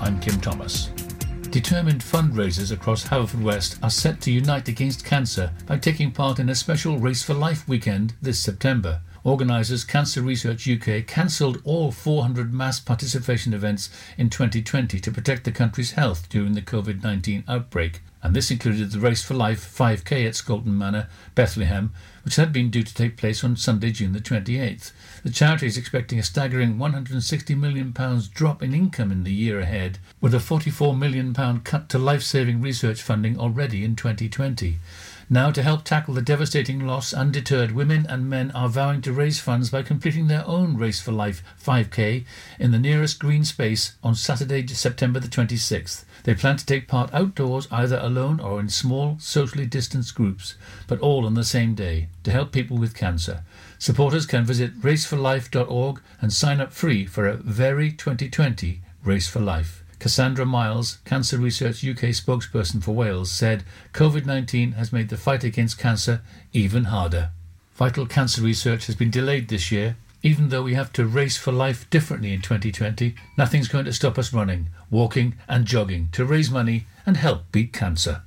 I'm Kim Thomas. Determined fundraisers across Haverfordwest are set to unite against cancer by taking part in a special Race for Life weekend this September. Organisers Cancer Research UK cancelled all 400 mass participation events in 2020 to protect the country's health during the COVID-19 outbreak, and this included the Race for Life 5K at Scolton Manor, Bethlehem, which had been due to take place on Sunday, June the 28th. The charity is expecting a staggering £160 million drop in income in the year ahead, with a £44 million cut to life-saving research funding already in 2020. Now, to help tackle the devastating loss undeterred, women and men are vowing to raise funds by completing their own Race for Life 5K in the nearest green space on Saturday, September the 26th. They plan to take part outdoors, either alone or in small, socially distanced groups, but all on the same day, to help people with cancer. Supporters can visit raceforlife.org and sign up free for a very 2020 Race for Life. Cassandra Miles, Cancer Research UK spokesperson for Wales, said COVID-19 has made the fight against cancer even harder. Vital cancer research has been delayed this year. Even though we have to race for life differently in 2020, nothing's going to stop us running, walking and jogging to raise money and help beat cancer.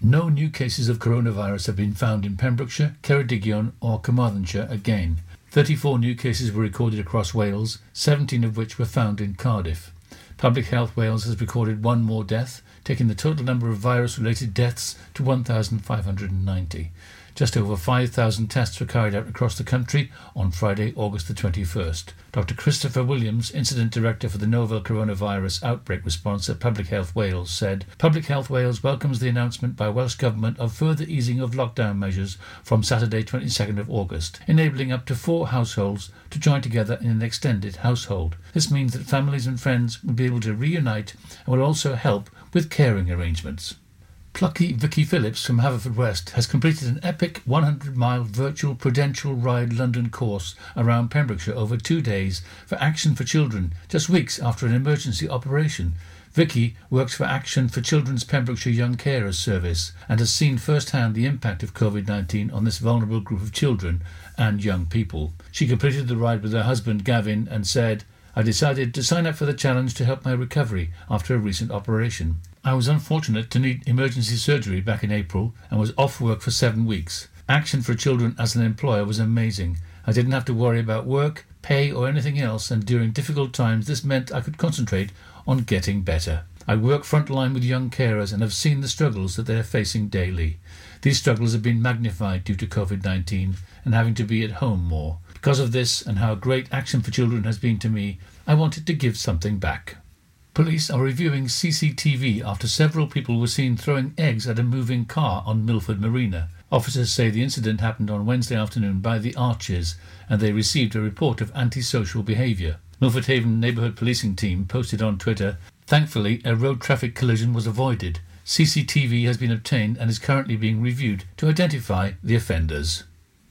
No new cases of coronavirus have been found in Pembrokeshire, Ceredigion or Carmarthenshire again. 34 new cases were recorded across Wales, 17 of which were found in Cardiff. Public Health Wales has recorded one more death, taking the total number of virus-related deaths to 1,590. Just over 5,000 tests were carried out across the country on Friday, August the 21st. Dr. Christopher Williams, Incident Director for the Novel Coronavirus Outbreak Response at Public Health Wales, said, Public Health Wales welcomes the announcement by Welsh Government of further easing of lockdown measures from Saturday 22nd of August, enabling up to 4 households to join together in an extended household. This means that families and friends will be able to reunite and will also help with caring arrangements. Plucky Vicky Phillips from Haverfordwest has completed an epic 100-mile virtual Prudential Ride London course around Pembrokeshire over 2 days for Action for Children, just weeks after an emergency operation. Vicky works for Action for Children's Pembrokeshire Young Carers Service and has seen firsthand the impact of COVID-19 on this vulnerable group of children and young people. She completed the ride with her husband Gavin and said, I decided to sign up for the challenge to help my recovery after a recent operation. I was unfortunate to need emergency surgery back in April and was off work for 7 weeks. Action for Children as an employer was amazing. I didn't have to worry about work, pay or anything else, and during difficult times this meant I could concentrate on getting better. I work frontline with young carers and have seen the struggles that they are facing daily. These struggles have been magnified due to COVID-19 and having to be at home more. Because of this and how great Action for Children has been to me, I wanted to give something back. Police are reviewing CCTV after several people were seen throwing eggs at a moving car on Milford Marina. Officers say the incident happened on Wednesday afternoon by the Arches, and they received a report of antisocial behaviour. Milford Haven neighbourhood policing team posted on Twitter, "Thankfully, a road traffic collision was avoided. CCTV has been obtained and is currently being reviewed to identify the offenders."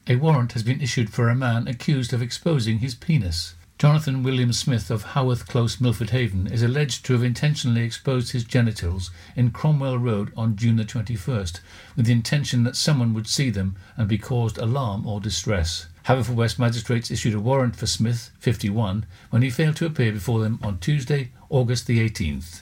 A warrant has been issued for a man accused of exposing his penis. Jonathan William Smith of Haworth Close, Milford Haven, is alleged to have intentionally exposed his genitals in Cromwell Road on June the 21st, with the intention that someone would see them and be caused alarm or distress. Haverfordwest magistrates issued a warrant for Smith, 51, when he failed to appear before them on Tuesday, August the 18th.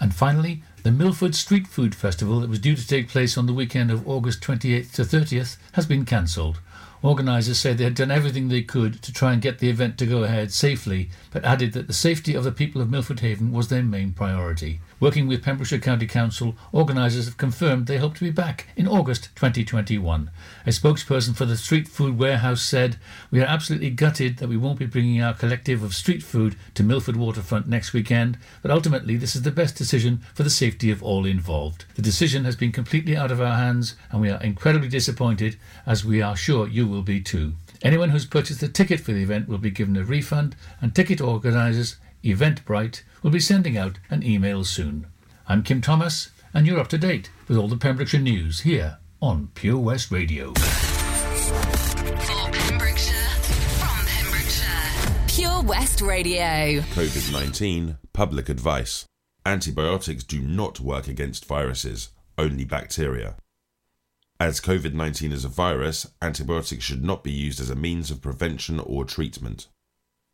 And finally, the Milford Street Food Festival that was due to take place on the weekend of August 28th to 30th has been cancelled. Organisers said they had done everything they could to try and get the event to go ahead safely, but added that the safety of the people of Milford Haven was their main priority. Working with Pembrokeshire County Council, organisers have confirmed they hope to be back in August 2021. A spokesperson for the Street Food Warehouse said, "We are absolutely gutted that we won't be bringing our collective of street food to Milford Waterfront next weekend, but ultimately this is the best decision for the safety of all involved. The decision has been completely out of our hands and we are incredibly disappointed, as we are sure you will be too. Anyone who's purchased a ticket for the event will be given a refund, and ticket organisers, Eventbrite, will be sending out an email soon." I'm Kim Thomas, and you're up to date with all the Pembrokeshire news here on Pure West Radio. For Pembrokeshire, from Pembrokeshire, Pure West Radio. COVID-19 public advice. Antibiotics do not work against viruses, only bacteria. As COVID-19 is a virus, antibiotics should not be used as a means of prevention or treatment.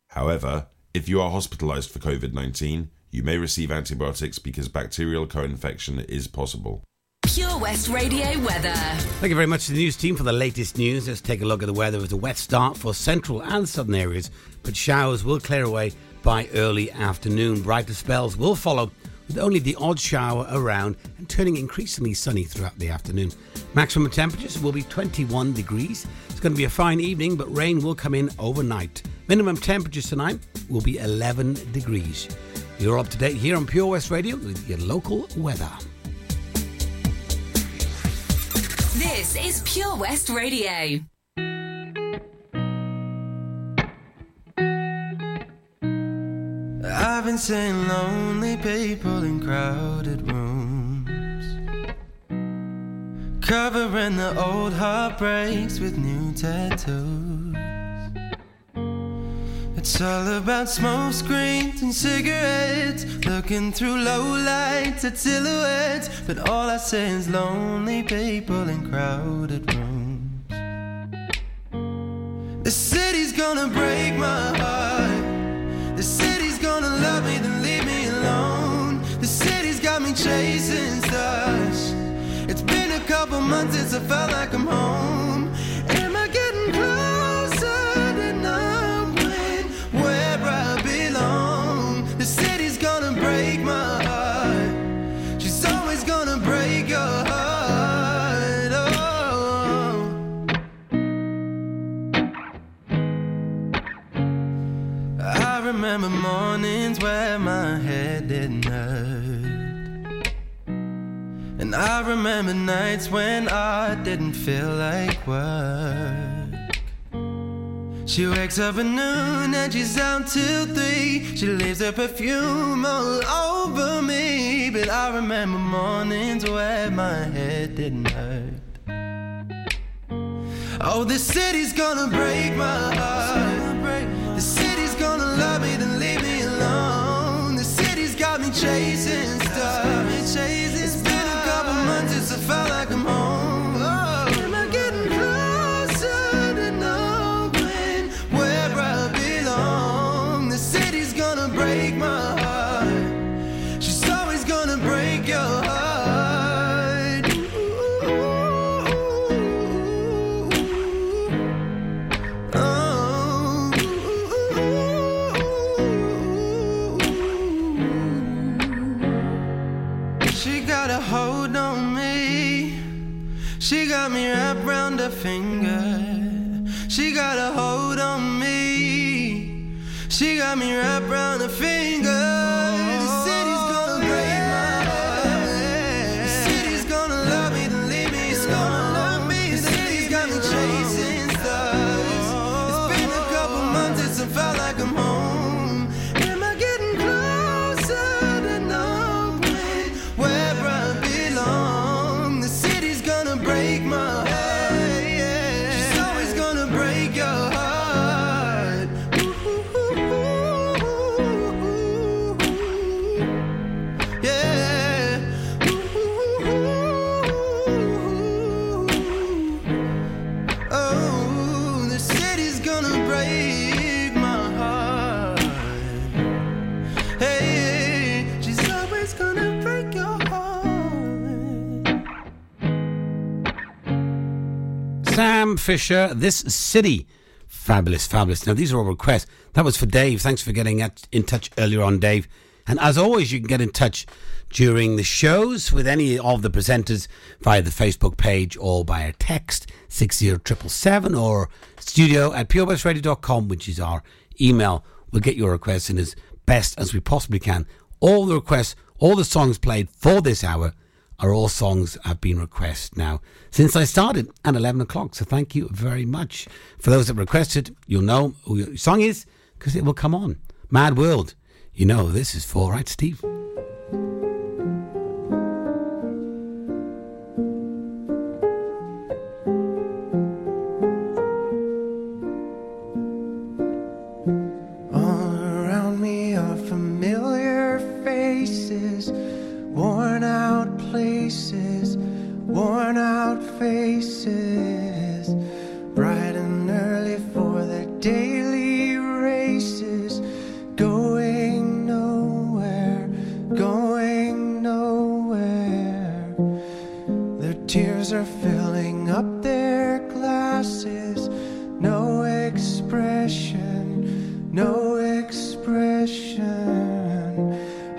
However, if you are hospitalised for COVID-19, you may receive antibiotics because bacterial co-infection is possible. Pure West Radio weather. Thank you very much to the news team for the latest news. Let's take a look at the weather. It's a wet start for central and southern areas, but showers will clear away by early afternoon. Brighter spells will follow, with only the odd shower around and turning increasingly sunny throughout the afternoon. Maximum temperatures will be 21 degrees. It's going to be a fine evening, but rain will come in overnight. Minimum temperatures tonight will be 11 degrees. You're up to date here on Pure West Radio with your local weather. This is Pure West Radio. I've been seeing lonely people in crowded rooms, covering the old heartbreaks with new tattoos. It's all about smoke screens and cigarettes, looking through low lights at silhouettes. But all I see is lonely people in crowded rooms. The city's gonna break my heart. The city's gonna love me, then leave me alone. The city's got me chasing stars. It's been a couple months since I felt like I'm home. Am I getting closer to knowing where I belong? The city's gonna break my heart. She's always gonna break your heart. Oh, I remember mornings where my head didn't hurt, and I remember nights when I didn't feel like work. She wakes up at noon and she's out till 3. She leaves her perfume all over me. But I remember mornings where my head didn't hurt. Oh, the city's gonna break my heart. The city's gonna love me, then leave me alone. The city's got me chasing stuff. It's been a couple months since I felt like I'm home. Oh. Am I getting closer to knowing where I belong? The city's gonna break my heart. She's always gonna break your heart. Ooh. Oh. She got a hold on me. She got me wrapped round her finger. She got a hold on me. She got me wrapped round her finger. The city clam fisher this city. Fabulous, fabulous. Now, these are all requests. That was for Dave. Thanks for getting in touch earlier on, Dave. And as always, you can get in touch during the shows with any of the presenters via the Facebook page or by a text 60777 or studio@purewestradio.com, which is our email. We'll get your requests in as best as we possibly can. All the requests, all the songs played for this hour are all songs have been requested now since I started at 11 o'clock. So thank you very much. For those that requested, you'll know who your song is because it will come on. Mad World. You know this is for, right, Steve? Worn out faces, bright and early for their daily races, going nowhere, their tears are filling up their glasses, no expression,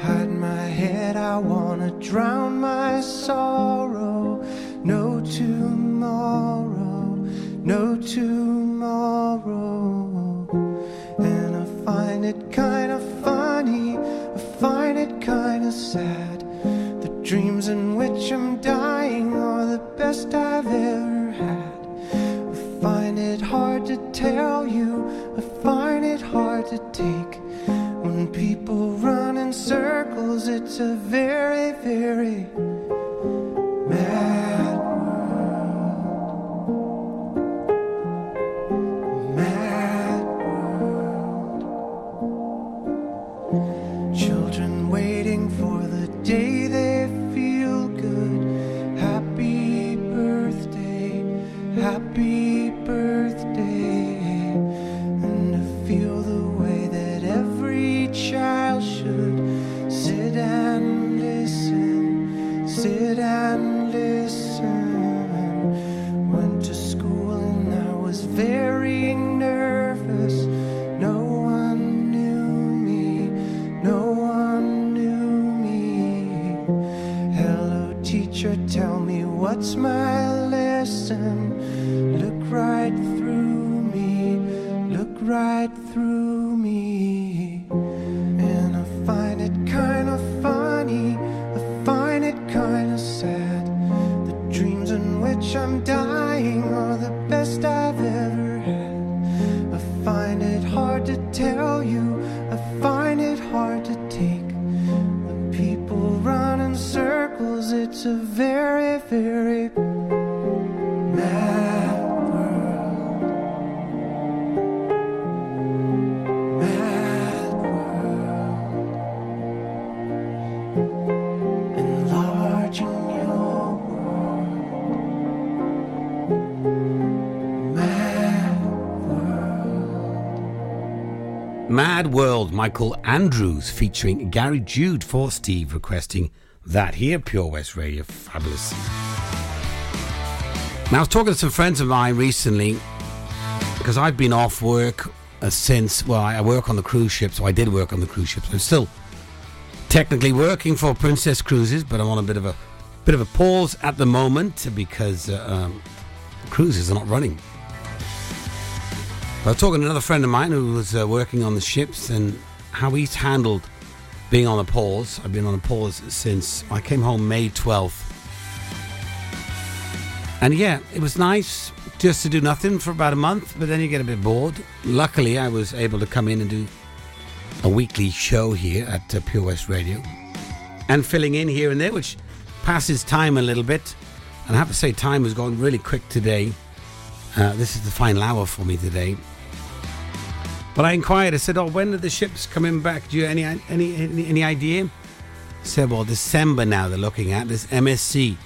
hide my head, I wanna drown my sorrow. No tomorrow. And I find it kind of funny, I find it kind of sad. The dreams in which I'm dying are the best I've ever had. I find it hard to tell you, I find it hard to take. When people run in circles, it's a very, very mad. Day they feel good. Happy birthday, and to feel the way that every child should. Sit and listen. Went to school and I was very nervous. Tell me what's my lesson. Look right through me. And I find it kind of funny, I find it kind of sad. The dreams in which I'm dying are the best I've ever had. I find it hard to tell you, I find it hard to take. When people run in circles, it's a very, very mad world. Mad world. Enlarging your world. Mad world. Mad World, Michael Andrews featuring Gary Jude for Steve requesting that here, Pure West Radio. Fabulous. Now, I was talking to some friends of mine recently because I've been off work since, well, I work on the cruise ship, so I did work on the cruise ship. I'm still technically working for Princess Cruises, but I'm on a bit of a pause at the moment because cruises are not running. But I was talking to another friend of mine who was working on the ships and how he's handled being on a pause. I've been on a pause since I came home May 12th. And yeah, it was nice just to do nothing for about a month, but then you get a bit bored. Luckily, I was able to come in and do a weekly show here at Pure West Radio and filling in here and there, which passes time a little bit. And I have to say, time has gone really quick today. This is the final hour for me today. But I inquired, I said, when are the ships coming back? Do you have any idea? I said, well, December now they're looking at. This MSC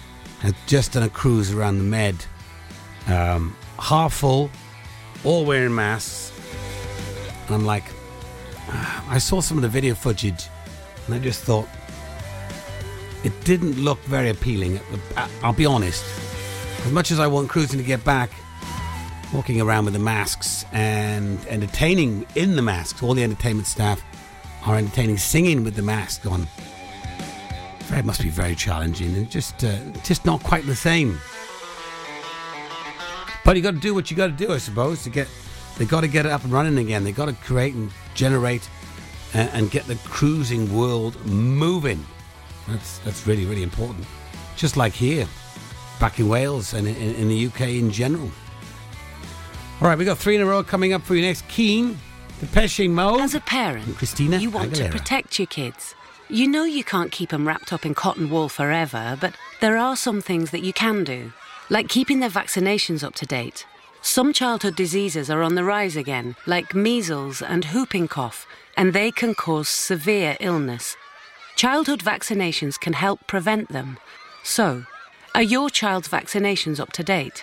has just done a cruise around the Med. Half full, all wearing masks. And I'm like, I saw some of the video footage and I just thought, it didn't look very appealing. I'll be honest. As much as I want cruising to get back, walking around with the masks and entertaining in the masks. All the entertainment staff are entertaining, singing with the mask on. It must be very challenging and just not quite the same. But you got to do what you got to do, I suppose, to get. They got to get it up and running again. They got to create and generate and get the cruising world moving. That's really, really important. Just like here, back in Wales and in the UK in general. All right, we got three in a row coming up for you next. Keane, Depeche Mode. As a parent, Christina, you want Aguilera. To protect your kids. You know you can't keep them wrapped up in cotton wool forever, but there are some things that you can do, like keeping their vaccinations up to date. Some childhood diseases are on the rise again, like measles and whooping cough, and they can cause severe illness. Childhood vaccinations can help prevent them. So, are your child's vaccinations up to date?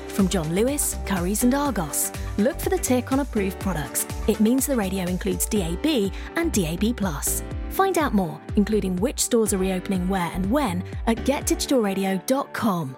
From John Lewis, Currys and Argos. Look for the tick on approved products. It means the radio includes DAB and DAB+. Find out more, including which stores are reopening where and when, at getdigitalradio.com.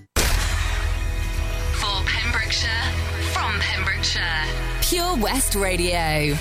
Pure West Radio.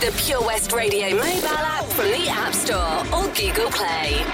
The Pure West Radio mobile app from the App Store or Google Play.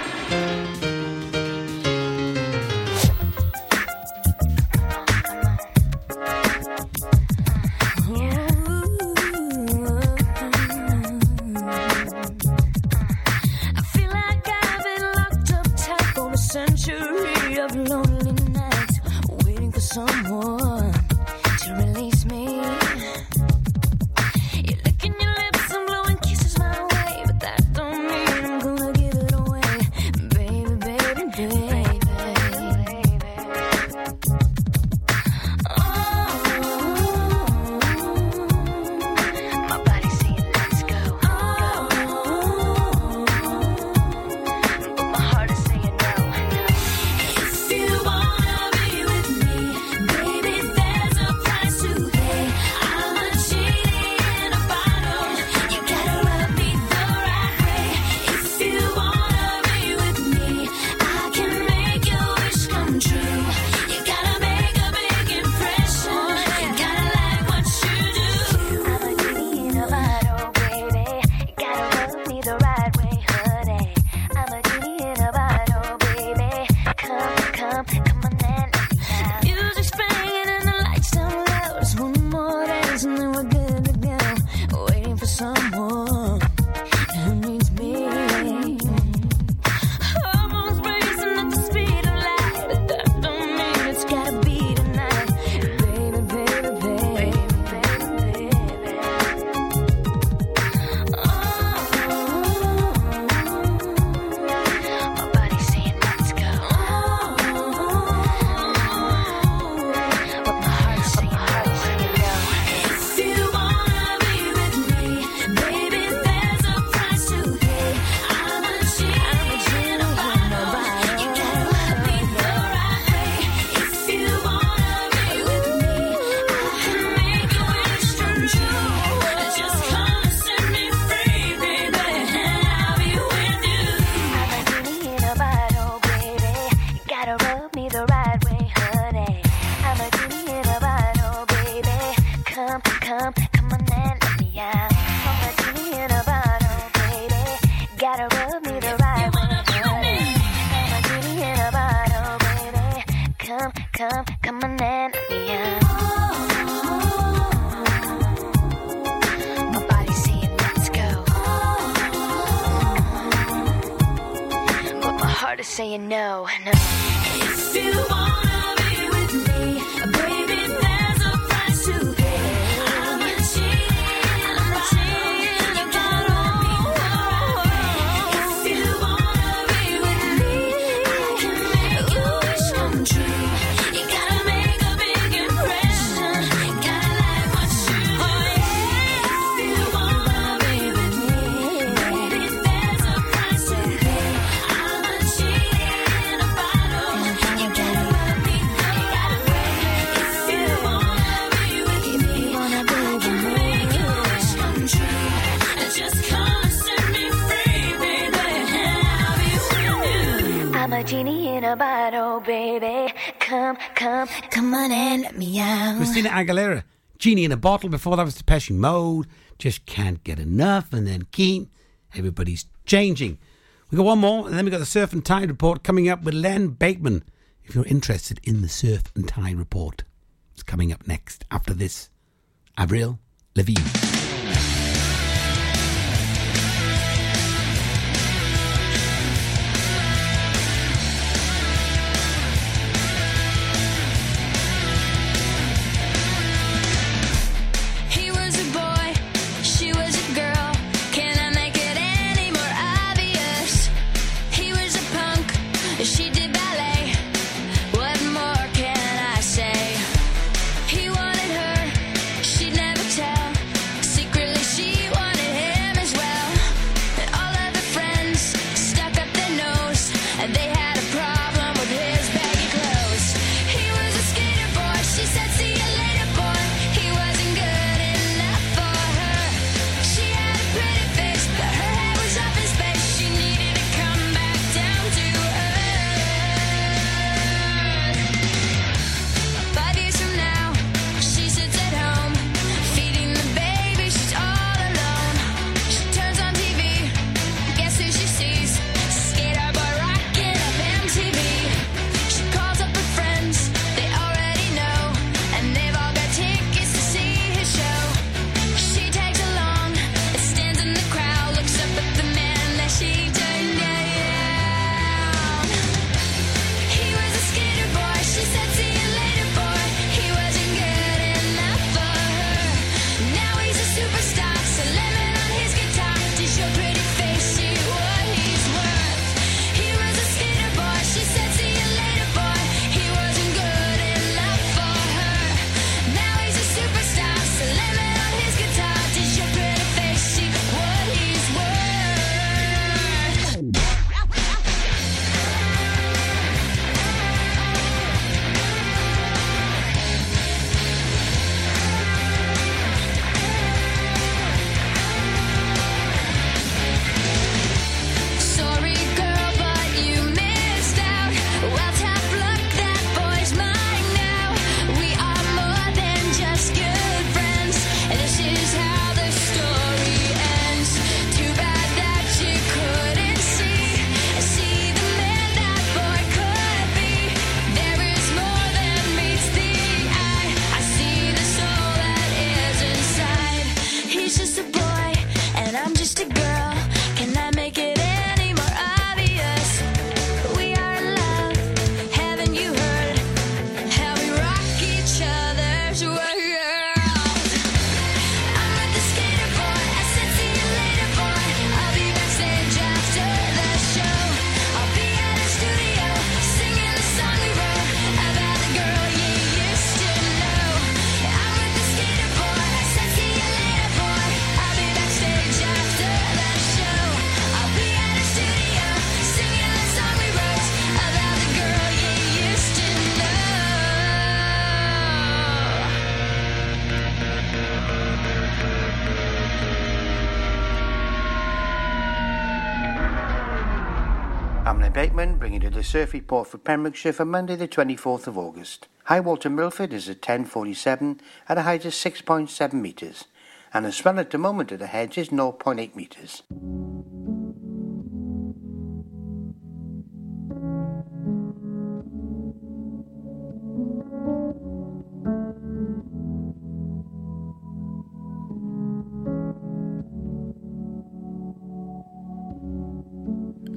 saying no, no. If you wanna be with me, baby, there's a price to pay. I'm a cheating, you gotta be right. If you wanna be with me, I can make your wish come true. You gotta make a big impression, gotta like what you do. If you wanna be with me, baby, there's a price to pay. I'm a cheating, a bottle, you gotta love me, you gotta pay. If you wanna be with me, I can make your wish come true. Just come and set me free, baby, and I'll be with you. I'm a genie in a bottle, baby. Come, come, come on and let me out. Christina Aguilera, Genie in a Bottle. Before that was Depeche Mode, Just Can't Get Enough, and then Keane, Everybody's Changing. We got one more, and then we got the Surf and Tide Report coming up with Len Bateman. If you're interested in the Surf and Tide Report, it's coming up next after this. Avril Lavigne. He was a boy, she was a girl. Can I make it any more obvious? He was a punk, she did ballet. What more can I say? He wanted her, she'd never tell. Secretly she wanted him as well. And all of her friends stuck up their nose, and they had a problem with his baggy clothes. He was a skater boy, she said see you later boy. He wasn't good enough for her. She had a pretty face, but her head was up in space. She needed to come back down to earth. 5 years from now, she sits at home, feeding the baby, she's all alone. She turns on TV, guess who she sees? Skater boy rocking up MTV. She calls up her friends, they already know, and they've all got tickets to see his show. She tags along, and stands in the crowd, looks up at the man that she turned down. He was a skater boy, she said see you later boy. He wasn't good enough for her. Now he's a superstar, so lemon on his guitar. Does your pretty face see what he's worth? He was a skater boy, she said see you later boy. He wasn't good enough for her. Now he's a superstar, so lemon on his guitar. Does your pretty face see what he's worth? Sorry, girl, but you missed out. Well, tough luck, that boy's mine now. We are more than just good friends. And this is how the story ends. Too bad that you couldn't see the man that boy could be. There is more than meets the eye. I see the soul that is inside. He's just a boy, and I'm just a girl. Can I make it any more obvious? We are in love. Haven't you heard how we rock each other's world? I'm with the skater boy. I said see you later, boy. I'll be backstage after the show. I'll be at the studio singing the song we wrote about the girl you used to know. I'm with the skater boy. I said see you later, boy. I'll be backstage after the show. I'll be at the studio singing the song we wrote about the girl you used to know. Amlyn Bateman bringing you the surf report for Pembrokeshire for Monday the 24th of August. High water Milford is at 10.47 at a height of 6.7 metres, and the swell at the moment at the hedge is 0.8 metres.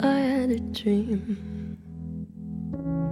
I had a dream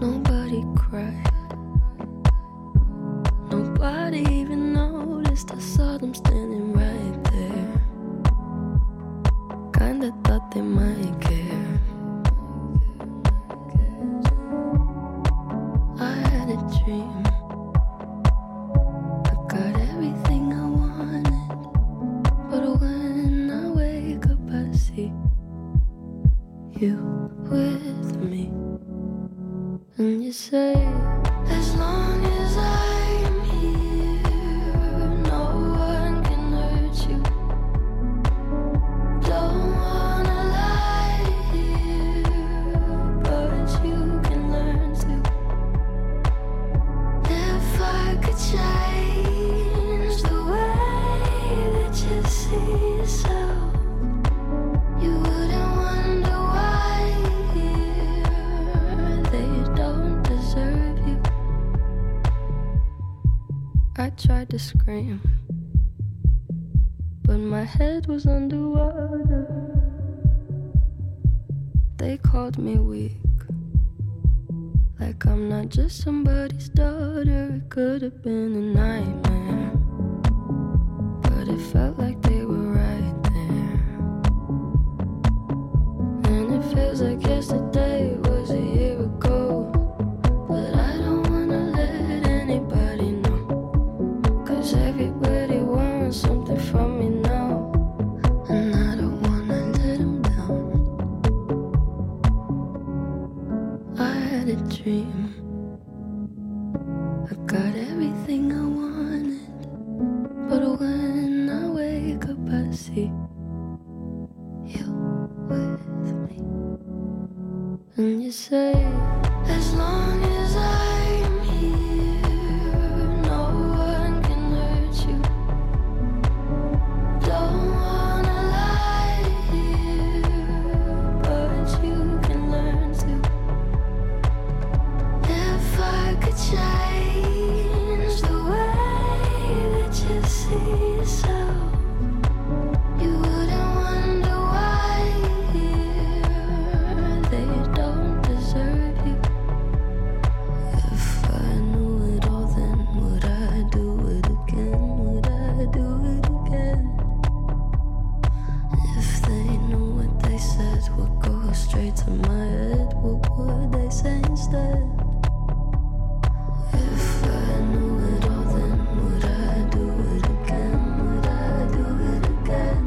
Nobody cried, nobody even noticed. I saw them standing right there. Kinda thought they might care. I had a dream. I got everything I wanted, but when I wake up I see you with me. And you say, as long as I'm here, no one can hurt you. Don't wanna lie here, but you can learn to. If I could change the way that you see yourself, you wouldn't wonder why they don't deserve you. I tried to scream, but my head was underwater. They called me weak, like I'm not just somebody's daughter. It could have been a nightmare, but it felt like they were right there. And it feels like yesterday was a year ago, but I don't wanna let anybody know, 'cause everybody wants something from me now, and I don't wanna let them down. I had a dream. I got everything I wanted, but when I wake up I see you with me. And you say, as long as I'm here, no one can hurt you. Don't wanna lie here, but you can learn to. If I could change the way that you see yourself, you wouldn't wonder why they don't deserve you. If I knew it all, then would I do it again? Would I do it again? If they knew what they said would go straight to my head, what would they say instead? If I knew it all, then would I do it again? Would I do it again?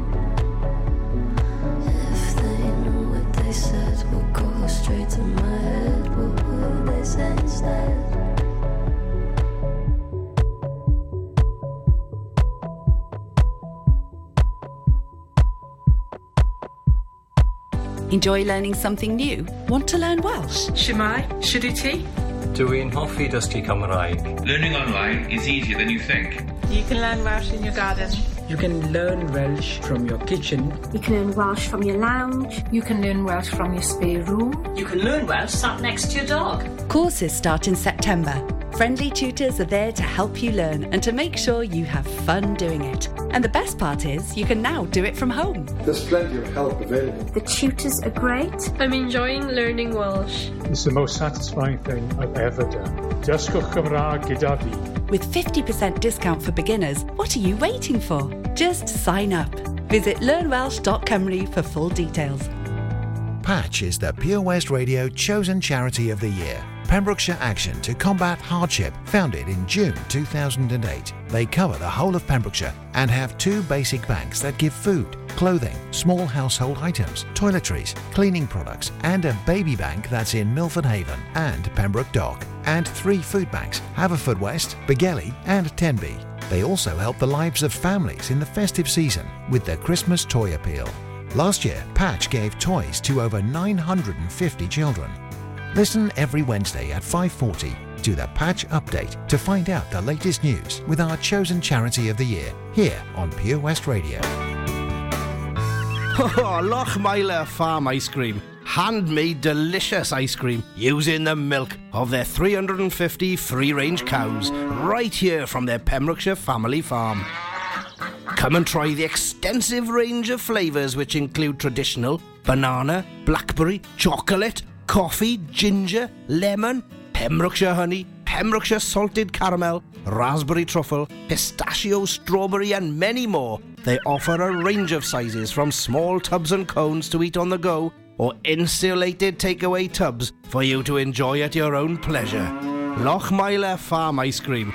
If they knew what they said would go straight to my head, what would they say instead? Enjoy learning something new? Want to learn Welsh? Shemai, Shuduti? Dwi'n hoffi dysgu Cymraeg. Learning online is easier than you think. You can learn Welsh in your garden. You can learn Welsh from your kitchen. You can learn Welsh from your lounge. You can learn Welsh from your spare room. You can learn Welsh sat next to your dog. Courses start in September. Friendly tutors are there to help you learn and to make sure you have fun doing it. And the best part is you can now do it from home. There's plenty of help available. The tutors are great. I'm enjoying learning Welsh. It's the most satisfying thing I've ever done. Dysgwch Cymraeg gyda fi. With 50% discount for beginners, what are you waiting for? Just sign up. Visit learnwelsh.cymru for full details. Patch is the Pure West Radio chosen charity of the year. Pembrokeshire Action to Combat Hardship, founded in June 2008. They cover the whole of Pembrokeshire and have two basic banks that give food, clothing, small household items, toiletries, cleaning products, and a baby bank that's in Milford Haven and Pembroke Dock. And three food banks, Haverford West, Begeley and Tenby. They also help the lives of families in the festive season with their Christmas toy appeal. Last year, Patch gave toys to over 950 children. Listen every Wednesday at 5:40 to the Patch Update to find out the latest news with our chosen charity of the year, here on Pure West Radio. Oh, Lochmyle Farm ice cream. Handmade delicious ice cream using the milk of their 350 free-range cows right here from their Pembrokeshire family farm. Come and try the extensive range of flavours which include traditional banana, blackberry, chocolate, coffee, ginger, lemon, Pembrokeshire honey, Pembrokeshire salted caramel, raspberry truffle, pistachio, strawberry and many more. They offer a range of sizes from small tubs and cones to eat on the go or insulated takeaway tubs for you to enjoy at your own pleasure. Lochmyle Farm Ice Cream.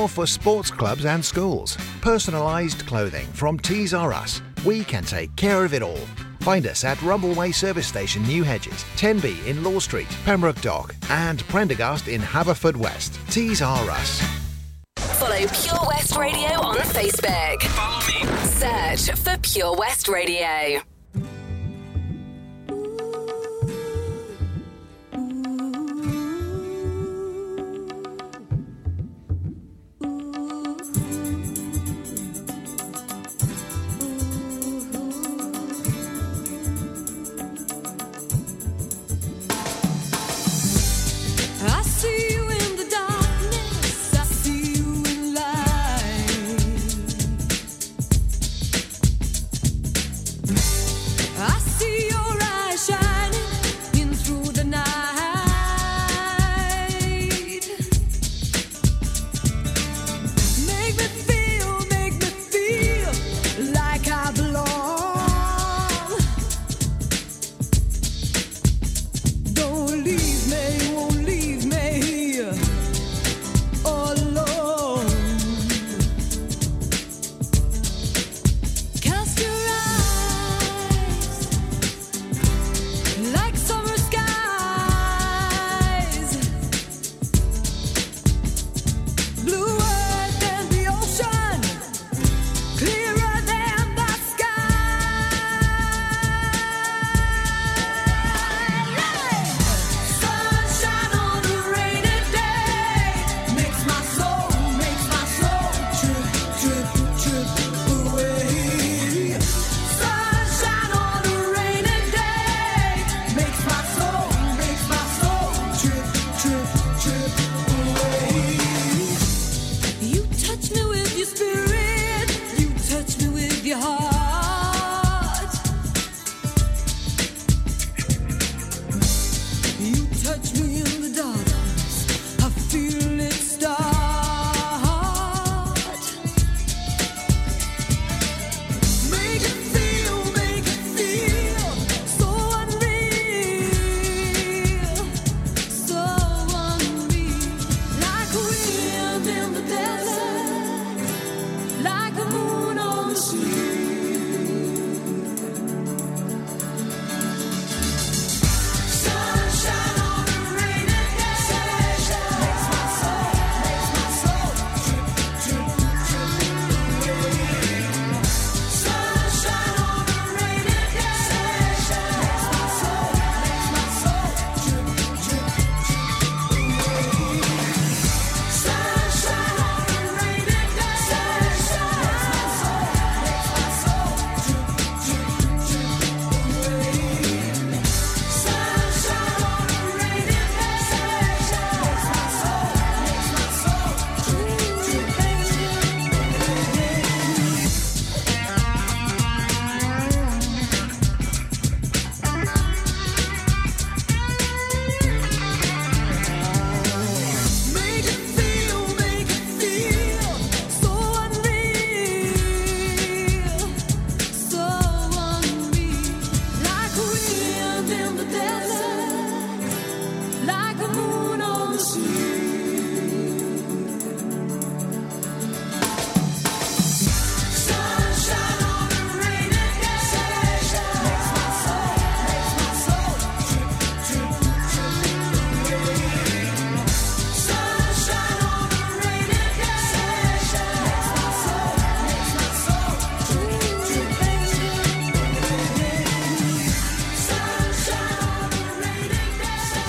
for sports clubs and schools. Personalised clothing from Tees R Us. We can take care of it all. Find us at Rumbleway Service Station, New Hedges, 10B in Law Street, Pembroke Dock and Prendergast in Haverfordwest. Tees R Us. Follow Pure West Radio on Facebook. Follow me. Search for Pure West Radio.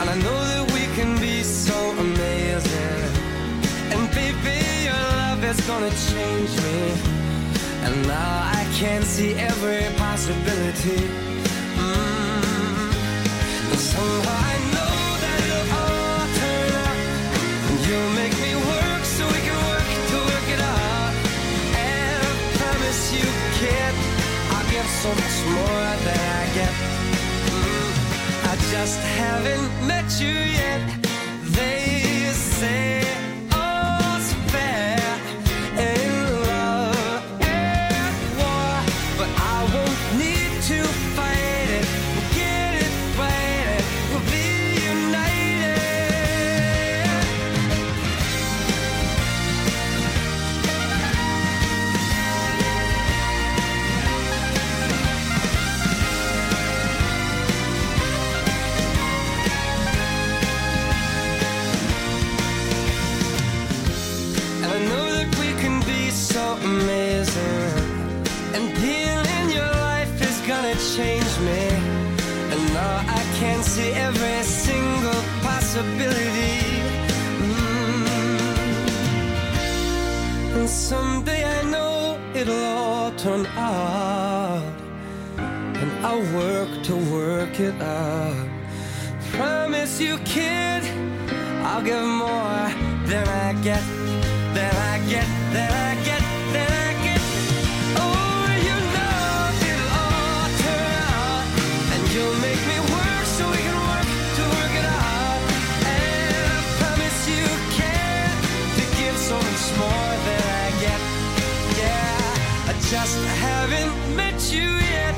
And I know that we can be so amazing. And baby, your love is gonna change me. And now I can see every possibility. And somehow I know that it'll all turn out. You'll make me work so we can work to work it out. And I promise you, kid, I'll give so much more than I get. I just haven't met you yet. They say all's fair in love and war, but I won't need to fight it. We'll get it right, we'll be united. And I know that we can be so amazing. And being in your life is gonna change me. And now I can see every single possibility. And someday I know it'll all turn out. And I'll work to work it out. Promise you, kid, I'll give more than I get. That I get, that I get, that I get. Oh, you know it'll all turn out. And you'll make me work so we can work to work it out. And I promise you can to give so much more than I get. Yeah, I just haven't met you yet.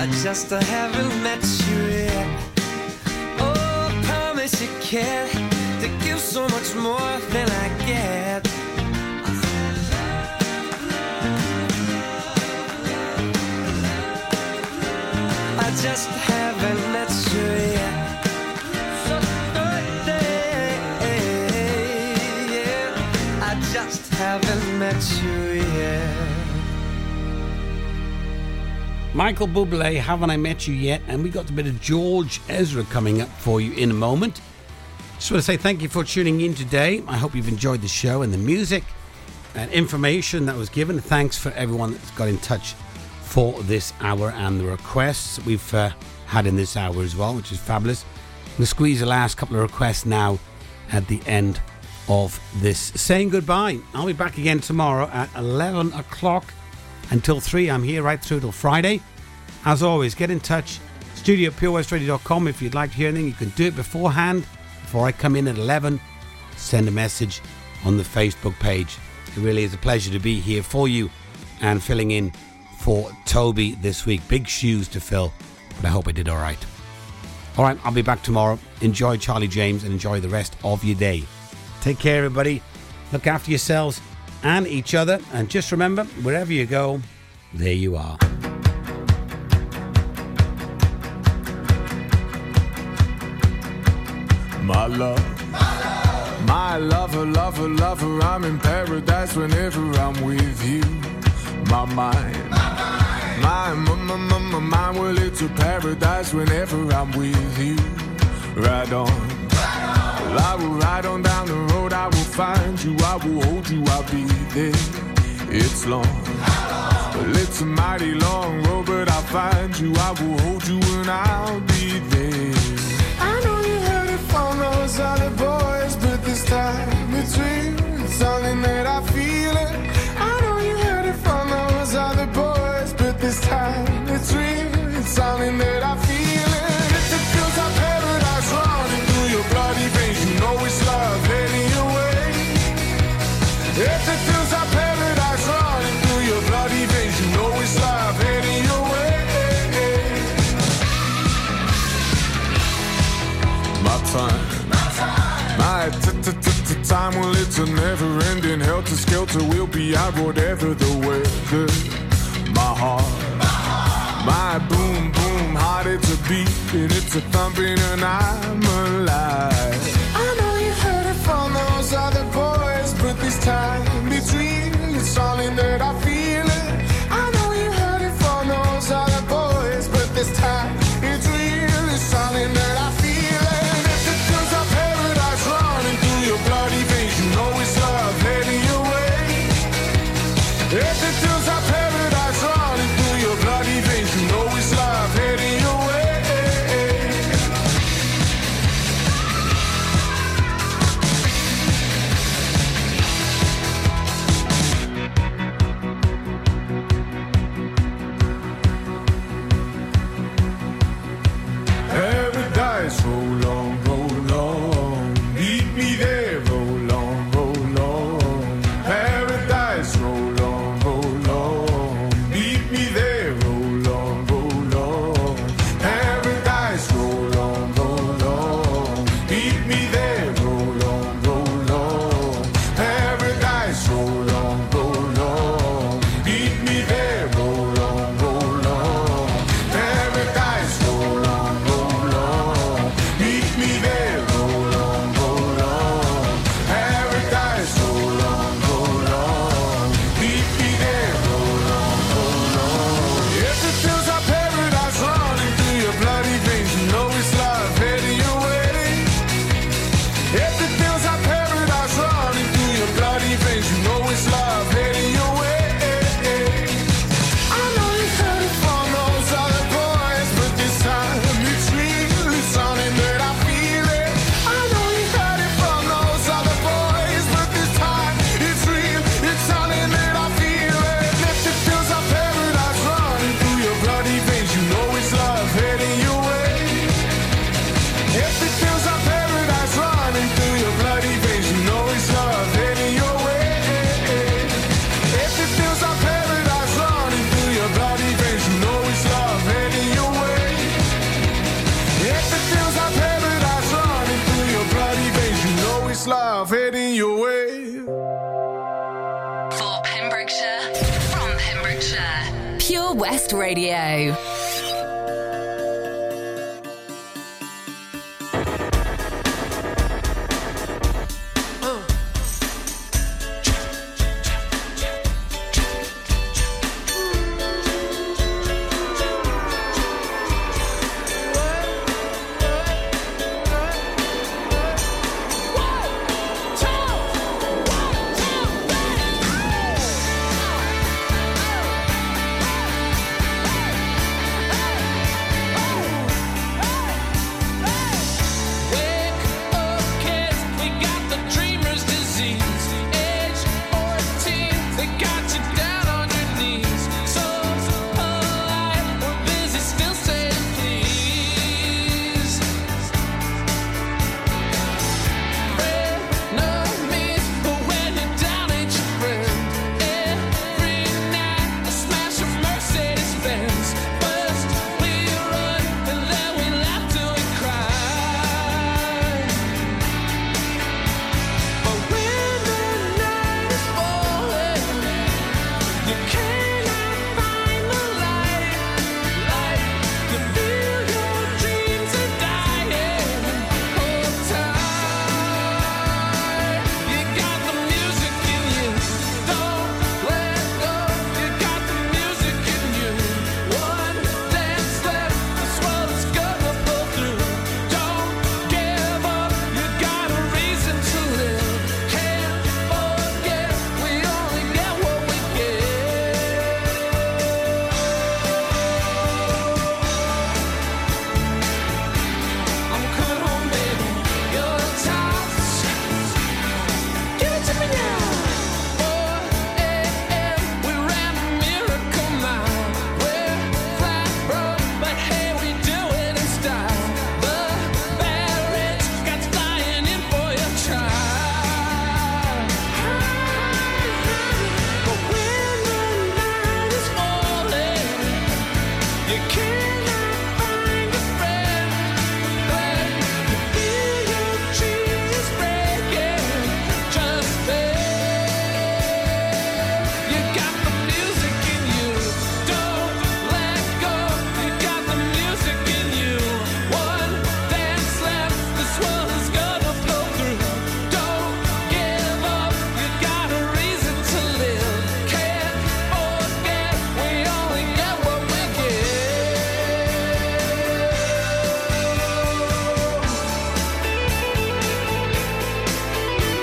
I just haven't met you yet. You care to give so much more than I get. I just haven't met you yet. I just haven't met you yet. Michael Bublé, Haven't I Met You Yet? And we got a bit of George Ezra coming up for you in a moment. Just want to say thank you for tuning in today. I hope you've enjoyed the show and the music and information that was given. Thanks for everyone that's got in touch for this hour and the requests we've had in this hour as well, which is fabulous. I'm going to squeeze the last couple of requests now at the end of this. Saying goodbye. I'll be back again tomorrow at 11 o'clock. Until 3, I'm here right through till Friday. As always, get in touch, studio at purewestradio.com. If you'd like to hear anything, you can do it beforehand. Before I come in at 11, send a message on the Facebook page. It really is a pleasure to be here for you and filling in for Toby this week. Big shoes to fill, but I hope I did all right. All right, I'll be back tomorrow. Enjoy Charlie James and enjoy the rest of your day. Take care, everybody. Look after yourselves and each other, and just remember, wherever you go, there you are. my love. My lover, lover, lover, I'm in paradise whenever I'm with you. My mind, my mind, well, it's a paradise whenever I'm with you. Ride on, well, I will ride on down the road, I will find you, I will hold you, I'll be there. It's long, well, it's a mighty long road, but I'll find you, I will hold you and I'll be there. I know you heard it from those other boys, but this time it's real, it's something that I feel it. I know you heard it from those other boys, but this time it's real, it's something that I feel it. If it feels like paradise running through your bloody veins, you know it's love heading your way. If it feels like paradise running through your bloody veins, you know it's love heading your way. My time, well, it's a never-ending helter-skelter. We'll be out whatever the weather. My heart, my boom, boom heart, it's a beating, it's a thumping, and I'm alive. I know you heard it from those other boys, but this time it's real, it's all in that I feel it. I know you heard it from those other boys, but this time it's real, it's all in that I feel it. Radio.